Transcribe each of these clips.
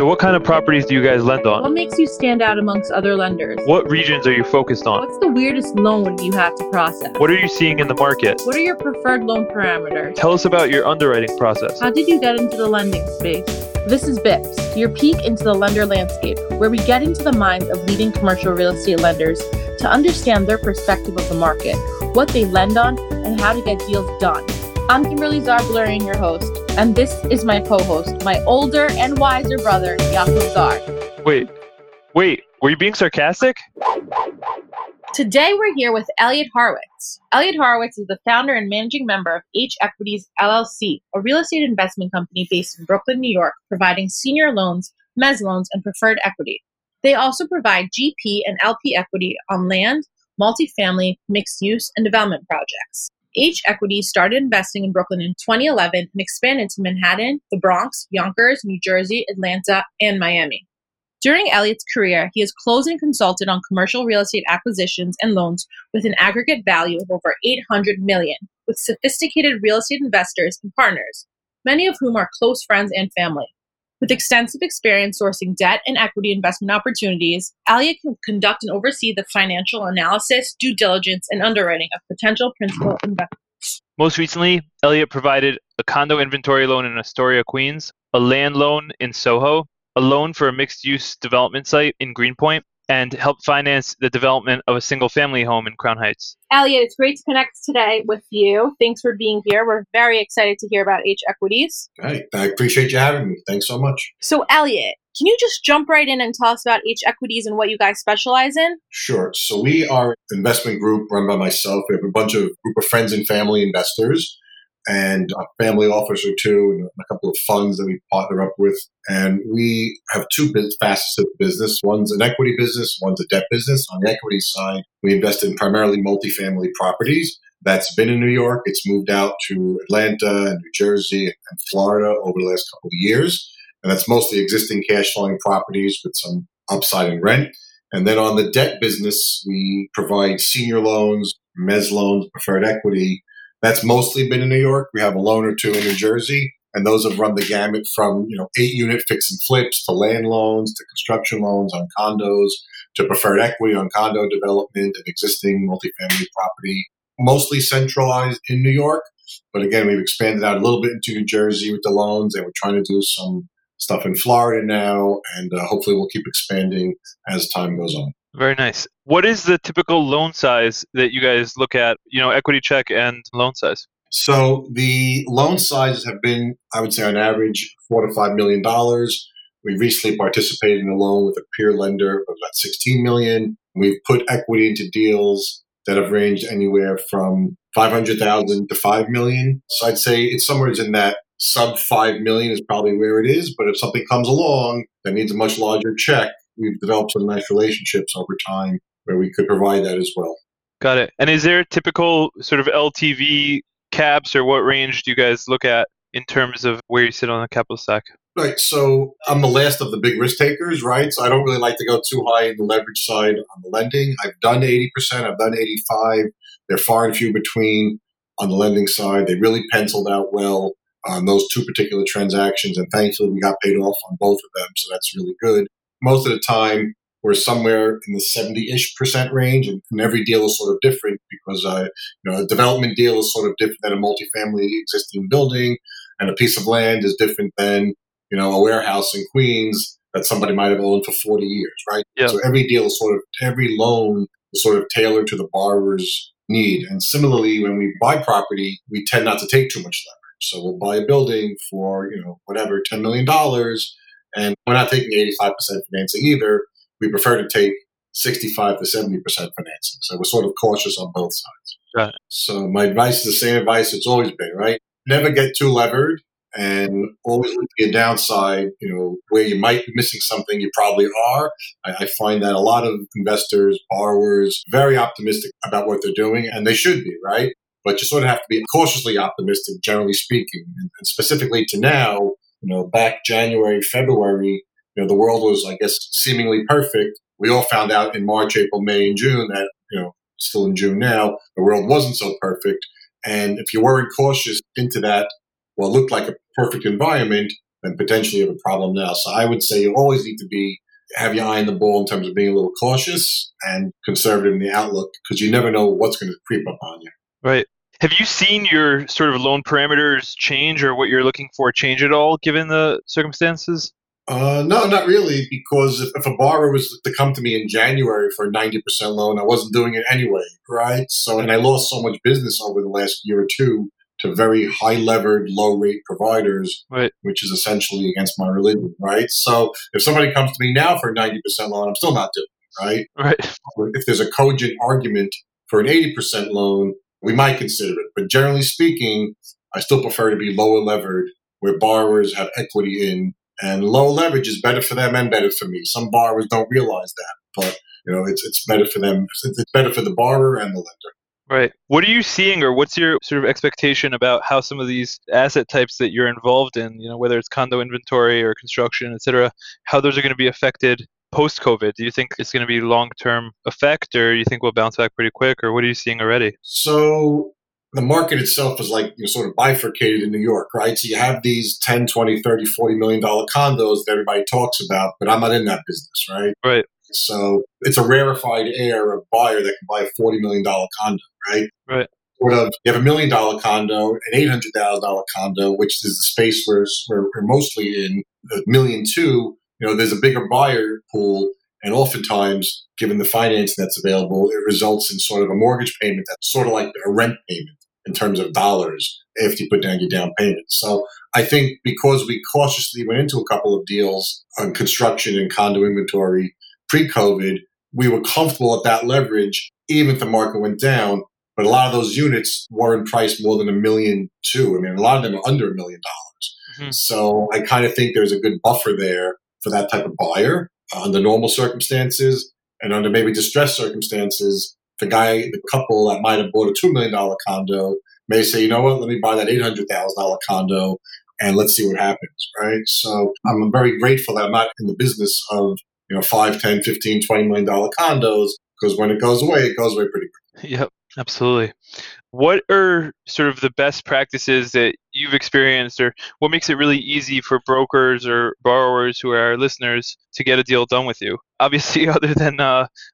So what kind of properties do you guys lend on? What makes you stand out amongst other lenders? What regions are you focused on? What's the weirdest loan you have to process? What are you seeing in the market? What are your preferred loan parameters? Tell us about your underwriting process. How did you get into the lending space? This is BIPS, your peek into the lender landscape, where we get into the minds of leading commercial real estate lenders to understand their perspective of the market, what they lend on, and how to get deals done. I'm Kimberly Zagler, and your host, and this is my co-host, my older and wiser brother, Yaakov Gar. Wait, were you being sarcastic? Today we're here with Elliot Harwitz. Elliot Harwitz is the founder and managing member of H-Equities, LLC, a real estate investment company based in Brooklyn, New York, providing senior loans, mezz loans, and preferred equity. They also provide GP and LP equity on land, multifamily, mixed-use, and development projects. H-Equities started investing in Brooklyn in 2011 and expanded to Manhattan, the Bronx, Yonkers, New Jersey, Atlanta, and Miami. During Elliot's career, he has closed and consulted on commercial real estate acquisitions and loans with an aggregate value of over $800 million, with sophisticated real estate investors and partners, many of whom are close friends and family. With extensive experience sourcing debt and equity investment opportunities, Elliot can conduct and oversee the financial analysis, due diligence, and underwriting of potential principal investments. Most recently, Elliot provided a condo inventory loan in Astoria, Queens, a land loan in Soho, a loan for a mixed-use development site in Greenpoint, and helped finance the development of a single-family home in Crown Heights. Elliot, it's great to connect today with you. Thanks for being here. We're very excited to hear about H-Equities. Right. I appreciate you having me. Thanks so much. So, Elliot, can you just jump right in and tell us about H-Equities and what you guys specialize in? Sure. So we are an investment group run by myself. We have a bunch of group of friends and family investors, and a family office or two, and a couple of funds that we partner up with. And we have two facets of business. One's an equity business, one's a debt business. On the equity side, we invest in primarily multifamily properties. That's been in New York. It's moved out to Atlanta and New Jersey and Florida over the last couple of years. And that's mostly existing cash flowing properties with some upside in rent. And then on the debt business, we provide senior loans, mezz loans, preferred equity. That's mostly been in New York. We have a loan or two in New Jersey, and those have run the gamut from 8-unit fix and flips to land loans to construction loans on condos to preferred equity on condo development and existing multifamily property, mostly centralized in New York. But again, we've expanded out a little bit into New Jersey with the loans, and we're trying to do some stuff in Florida now, and hopefully we'll keep expanding as time goes on. Very nice. What is the typical loan size that you guys look at, equity check and loan size? So the loan sizes have been, I would say on average, $4 to $5 million. We recently participated in a loan with a peer lender of about $16 million. We've put equity into deals that have ranged anywhere from $500,000 to $5 million. So I'd say it's somewhere in that sub $5 million is probably where it is. But if something comes along that needs a much larger check, we've developed some nice relationships over time where we could provide that as well. Got it. And is there a typical sort of LTV caps, or what range do you guys look at in terms of where you sit on the capital stack? Right. So I'm the last of the big risk takers, right? So I don't really like to go too high in the leverage side on the lending. I've done 80%. I've done 85%. They're far and few between on the lending side. They really penciled out well on those two particular transactions. And thankfully, we got paid off on both of them. So that's really good. Most of the time, we're somewhere in the 70-ish% range, and every deal is sort of different because a development deal is sort of different than a multifamily existing building, and a piece of land is different than a warehouse in Queens that somebody might have owned for 40 years, right? Yeah. So every deal is every loan is sort of tailored to the borrower's need. And similarly, when we buy property, we tend not to take too much leverage. So we'll buy a building for, whatever, $10 million. And we're not taking 85% financing either. We prefer to take 65 to 70% financing. So we're sort of cautious on both sides. Right. So my advice is the same advice it's always been, right? Never get too levered and always look at your downside, where you might be missing something, you probably are. I find that a lot of investors, borrowers, very optimistic about what they're doing, and they should be, right? But you sort of have to be cautiously optimistic, generally speaking, and specifically to now. Back January, February, the world was, I guess, seemingly perfect. We all found out in March, April, May, and June that, still in June now, the world wasn't so perfect. And if you weren't cautious into that, what looked like a perfect environment, and potentially have a problem now. So I would say you always need to have your eye on the ball in terms of being a little cautious and conservative in the outlook, because you never know what's going to creep up on you. Right. Have you seen your sort of loan parameters change or what you're looking for change at all, given the circumstances? No, not really, because if a borrower was to come to me in January for a 90% loan, I wasn't doing it anyway, right? So, and I lost so much business over the last year or two to very high-levered, low-rate providers, right, which is essentially against my religion, right? So if somebody comes to me now for a 90% loan, I'm still not doing it, right? If there's a cogent argument for an 80% loan, we might consider it. But generally speaking, I still prefer to be lower-levered, where borrowers have equity in. And low leverage is better for them and better for me. Some borrowers don't realize that, but you know, it's better for them. It's better for the borrower and the lender. Right. What are you seeing, or what's your sort of expectation about how some of these asset types that you're involved in, you know, whether it's condo inventory or construction, et cetera, how those are going to be affected post-COVID? Do you think it's going to be long-term effect, or you think we'll bounce back pretty quick, or what are you seeing already? So the market itself is like, you know, sort of bifurcated in New York, right? So you have these 10, 20, 30, $40 million condos that everybody talks about, but I'm not in that business, right? Right. So it's a rarefied air of buyer that can buy a $40 million condo, right? Right. Sort of, you have $1 million condo, an $800,000 condo, which is the space we're mostly in, $1.2 million, you know, there's a bigger buyer pool. And oftentimes, given the financing that's available, it results in sort of a mortgage payment that's sort of like a rent payment in terms of dollars after you put down your down payment. So I think because we cautiously went into a couple of deals on construction and condo inventory pre-COVID, we were comfortable at that leverage, even if the market went down. But a lot of those units weren't priced more than $1.2 million. I mean, a lot of them are under $1 million. Mm-hmm. So I kind of think there's a good buffer there for that type of buyer. Under normal circumstances and under maybe distressed circumstances, the couple that might have bought a $2 million condo may say, you know what, let me buy that $800,000 condo and let's see what happens, right? So I'm very grateful that I'm not in the business of, you know, 5, 10, 15, $20 million condos, because when it goes away pretty quickly. Yep, absolutely. What are sort of the best practices that you've experienced, or what makes it really easy for brokers or borrowers who are our listeners to get a deal done with you? Obviously, other than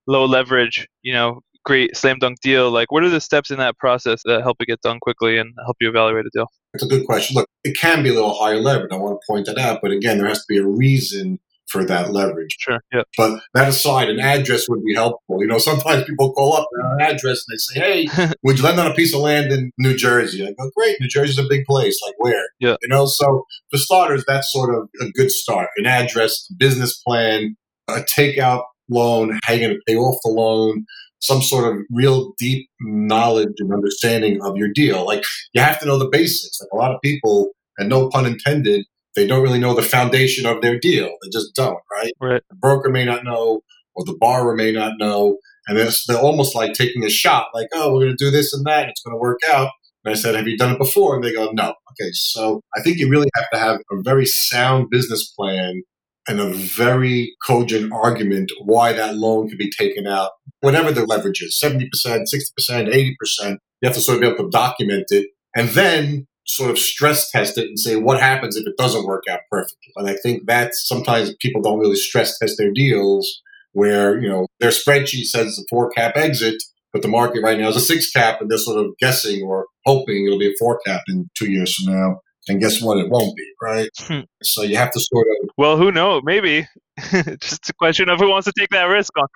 low leverage, you know, great slam dunk deal, like what are the steps in that process that help it get done quickly and help you evaluate a deal? That's a good question. Look, it can be a little higher leverage. I want to point that out. But again, there has to be a reason for that leverage. Sure. Yep. But that aside, an address would be helpful. You know, sometimes people call up an address and they say, hey, would you lend on a piece of land in New Jersey? I go, great. New Jersey's a big place. Like where? Yeah. You know, so for starters, that's sort of a good start. An address, business plan, a takeout loan, how you're going to pay off the loan, some sort of real deep knowledge and understanding of your deal. Like you have to know the basics. Like a lot of people, and no pun intended, they don't really know the foundation of their deal. They just don't, right? Right. The broker may not know, or the borrower may not know. And they're almost like taking a shot, like, oh, we're going to do this and that, and it's going to work out. And I said, have you done it before? And they go, no. Okay, so I think you really have to have a very sound business plan and a very cogent argument why that loan could be taken out, whatever the leverage is, 70%, 60%, 80%. You have to sort of be able to document it. And then sort of stress test it and say, what happens if it doesn't work out perfectly? And I think that's sometimes people don't really stress test their deals, where, you know, their spreadsheet says it's a 4 cap exit, but the market right now is a 6 cap, and they're sort of guessing or hoping it'll be a 4 cap in 2 years from now. And guess what? It won't be, right? So you have to sort of... Well, who knows? Maybe. Just a question of who wants to take that risk on.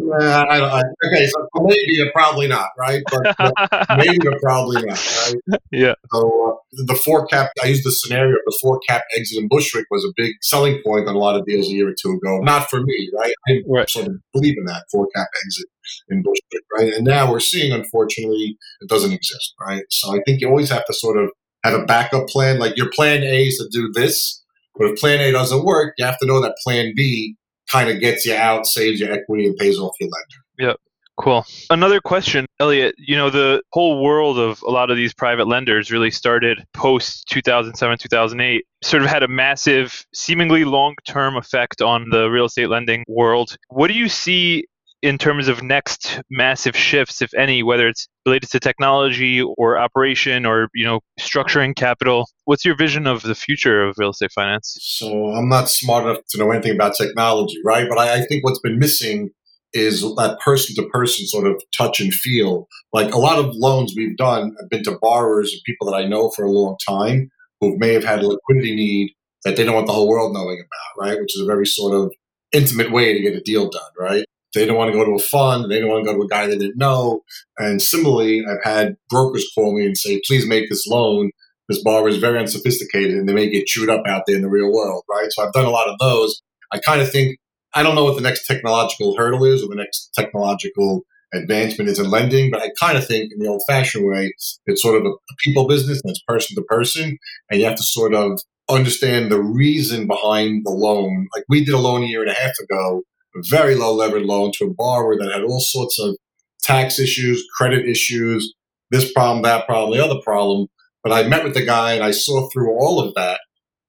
Okay, so maybe or probably not, right? But maybe or probably not, right? Yeah. So the 4 cap, I used the scenario of the 4 cap exit in Bushwick was a big selling point on a lot of deals a year or two ago. Not for me, right? I didn't sort of believe in that 4 cap exit in Bushwick, right? And now we're seeing, unfortunately, it doesn't exist, right? So I think you always have to sort of have a backup plan. Like your plan A is to do this, but if plan A doesn't work, you have to know that plan B kind of gets you out, saves your equity, and pays off your lender. Yep. Cool. Another question, Elliot, you know, the whole world of a lot of these private lenders really started post 2007, 2008, sort of had a massive, seemingly long-term effect on the real estate lending world. What do you see in terms of next massive shifts, if any, whether it's related to technology or operation or, you know, structuring capital? What's your vision of the future of real estate finance? So I'm not smart enough to know anything about technology, right? But I think what's been missing is that person-to-person sort of touch and feel. Like a lot of loans we've done have been to borrowers and people that I know for a long time who may have had a liquidity need that they don't want the whole world knowing about, right? Which is a very sort of intimate way to get a deal done, right? They don't want to go to a fund. They don't want to go to a guy they didn't know. And similarly, I've had brokers call me and say, please make this loan. This borrower is very unsophisticated and they may get chewed up out there in the real world, right? So I've done a lot of those. I kind of think, I don't know what the next technological hurdle is or the next technological advancement is in lending, but I kind of think in the old-fashioned way, it's sort of a people business and it's person to person, and you have to sort of understand the reason behind the loan. Like we did a loan a year and a half ago, a very low-levered loan to a borrower that had all sorts of tax issues, credit issues, this problem, that problem, the other problem. But I met with the guy and I saw through all of that.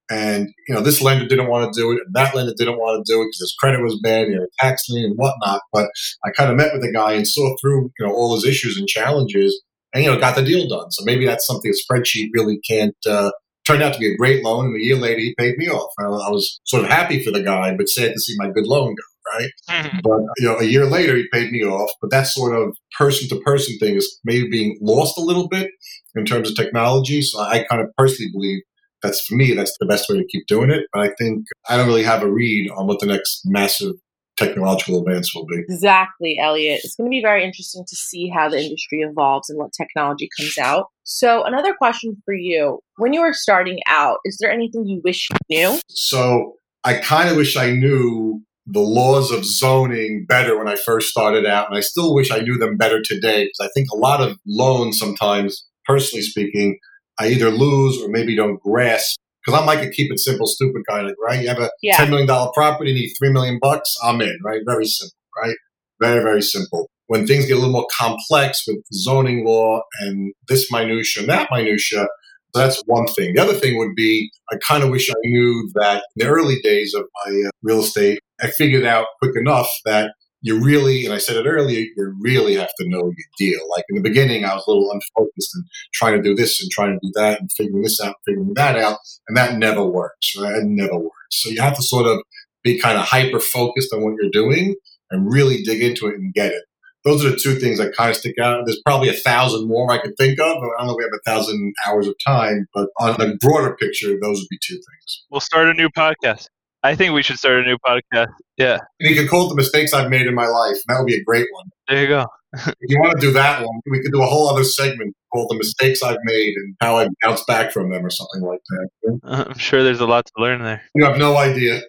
And, you know, this lender didn't want to do it, and that lender didn't want to do it because his credit was bad, you know, tax lien and whatnot. But I kind of met with the guy and saw through, you know, all his issues and challenges and, you know, got the deal done. So maybe that's something a spreadsheet really can't, turned out to be a great loan. And a year later, he paid me off. I was sort of happy for the guy, but sad to see my good loan go, right? Mm-hmm. But, you know, a year later, he paid me off. But that sort of person to person thing is maybe being lost a little bit in terms of technology. So I kind of personally believe, that's for me, that's the best way to keep doing it. But I think I don't really have a read on what the next massive technological advance will be. Exactly, Elliot. It's going to be very interesting to see how the industry evolves and what technology comes out. So another question for you, when you were starting out, is there anything you wish you knew? So I kind of wish I knew the laws of zoning better when I first started out. And I still wish I knew them better today, because I think a lot of loans sometimes, personally speaking, I either lose or maybe don't grasp, because I'm like a keep it simple, stupid guy, like, right? You have a $10 million property, you need $3 million, I'm in, right? Very simple, right? Very, very simple. When things get a little more complex with zoning law and this minutia and that minutia, that's one thing. The other thing would be, I kind of wish I knew that in the early days of my real estate, I figured out quick enough that you really, and I said it earlier, you really have to know your deal. Like in the beginning, I was a little unfocused and trying to do this and trying to do that and figuring this out, figuring that out. And that never works, right? It never works. So you have to sort of be kind of hyper-focused on what you're doing and really dig into it and get it. Those are the two things that kind of stick out. There's probably 1,000 more I could think of. I don't know if we have 1,000 hours of time, but on the broader picture, those would be two things. We'll start a new podcast. I think we should start a new podcast. Yeah. And you can call it The Mistakes I've Made in My Life. That would be a great one. There you go. If you want to do that one, we could do a whole other segment called The Mistakes I've Made and How I Bounced Back from Them or something like that. I'm sure there's a lot to learn there. You have no idea.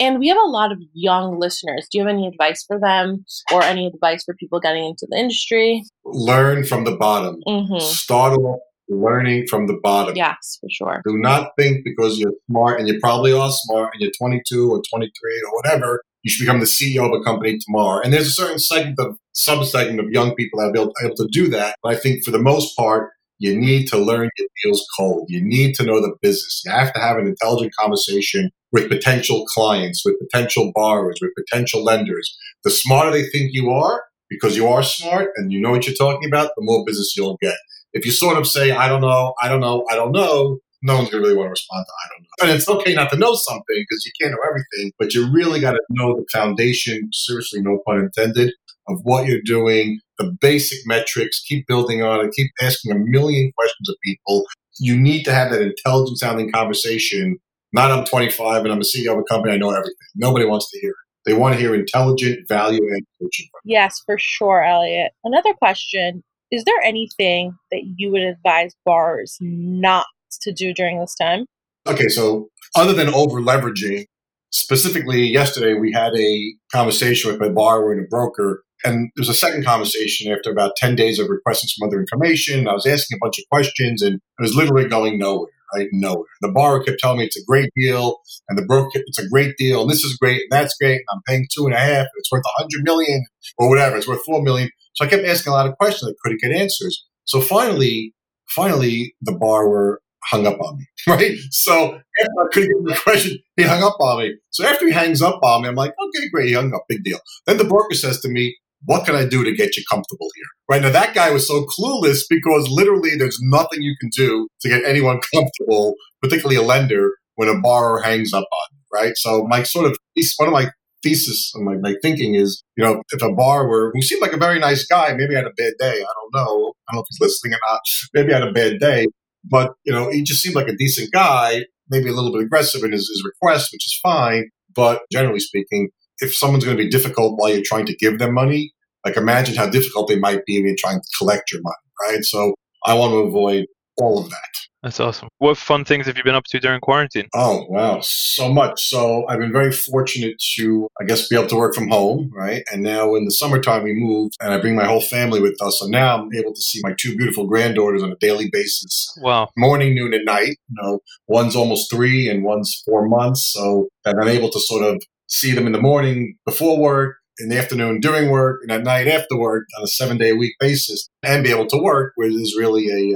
And we have a lot of young listeners. Do you have any advice for them or any advice for people getting into the industry? Learn from the bottom. Mm-hmm. Start off learning from the bottom. Yes, for sure. Do not think because you're smart, and you probably are smart, and you're 22 or 23 or whatever, you should become the CEO of a company tomorrow. And there's a certain subsegment of young people that are able to do that. But I think for the most part, you need to learn your deals cold. You need to know the business. You have to have an intelligent conversation with potential clients, with potential borrowers, with potential lenders. The smarter they think you are, because you are smart and you know what you're talking about, the more business you'll get. If you sort of say, I don't know, no one's going to really want to respond to I don't know. And it's okay not to know something because you can't know everything, but you really got to know the foundation, seriously, no pun intended, of what you're doing, the basic metrics, keep building on it, keep asking a million questions of people. You need to have that intelligent-sounding conversation, not I'm 25 and I'm a CEO of a company, I know everything. Nobody wants to hear it. They want to hear intelligent, value-added coaching. Yes, for sure, Elliot. Another question. Is there anything that you would advise borrowers not to do during this time? Okay, so other than over-leveraging, specifically yesterday we had a conversation with my borrower and a broker, and there was a second conversation after about 10 days of requesting some other information. I was asking a bunch of questions, and it was literally going nowhere, right? Nowhere. The borrower kept telling me it's a great deal, and the broker kept, it's a great deal, and this is great, and that's great, and I'm paying 2.5, and it's worth $100 million, or whatever, it's worth $4 million. So I kept asking a lot of questions. I couldn't get answers. So finally, the borrower hung up on me. right? So after I couldn't get the question, he hung up on me. So after he hangs up on me, I'm like, okay, great, he hung up, big deal. Then the broker says to me, what can I do to get you comfortable here? Right now, that guy was so clueless because literally there's nothing you can do to get anyone comfortable, particularly a lender, when a borrower hangs up on you, right? So my sort of, one of my thesis and my thinking is, you know, if a borrower who seemed like a very nice guy, maybe had a bad day, I don't know if he's listening or not, maybe had a bad day, but, you know, he just seemed like a decent guy, maybe a little bit aggressive in his request, which is fine, but generally speaking, if someone's going to be difficult while you're trying to give them money, like imagine how difficult they might be when you're trying to collect your money, right? So I want to avoid all of that. That's awesome. What fun things have you been up to during quarantine? Oh, wow. So much. So I've been very fortunate to, I guess, be able to work from home, right? And now in the summertime, we moved and I bring my whole family with us. So now I'm able to see my two beautiful granddaughters on a daily basis. Wow. Morning, noon, and night. You know, one's almost 3 and one's 4 months. So that I'm able to sort of see them in the morning before work, in the afternoon during work, and at night after work on a 7-day-a-week basis, and be able to work, which is really a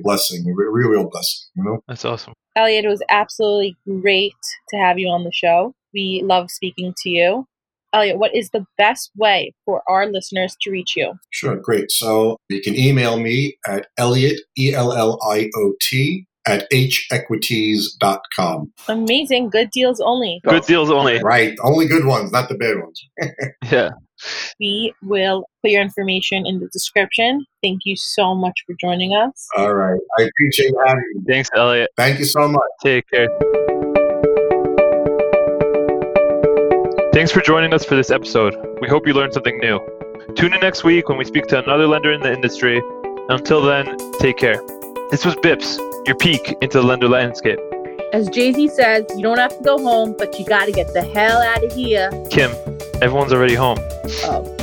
blessing, a real, real blessing. You know? That's awesome. Elliot, it was absolutely great to have you on the show. We love speaking to you. Elliot, what is the best way for our listeners to reach you? Sure, great. So you can email me at Elliot, ELLIOT, at H-Equities.com. Amazing. Good deals only. Good deals only. Right. Only good ones, not the bad ones. Yeah. We will put your information in the description. Thank you so much for joining us. All right. I appreciate having you. Thanks, Elliot. Thank you so much. Take care. Thanks for joining us for this episode. We hope you learned something new. Tune in next week when we speak to another lender in the industry. Until then, take care. This was BIPS, your peek into the lender landscape. As Jay-Z says, you don't have to go home, but you got to get the hell out of here. Kim, everyone's already home. Oh.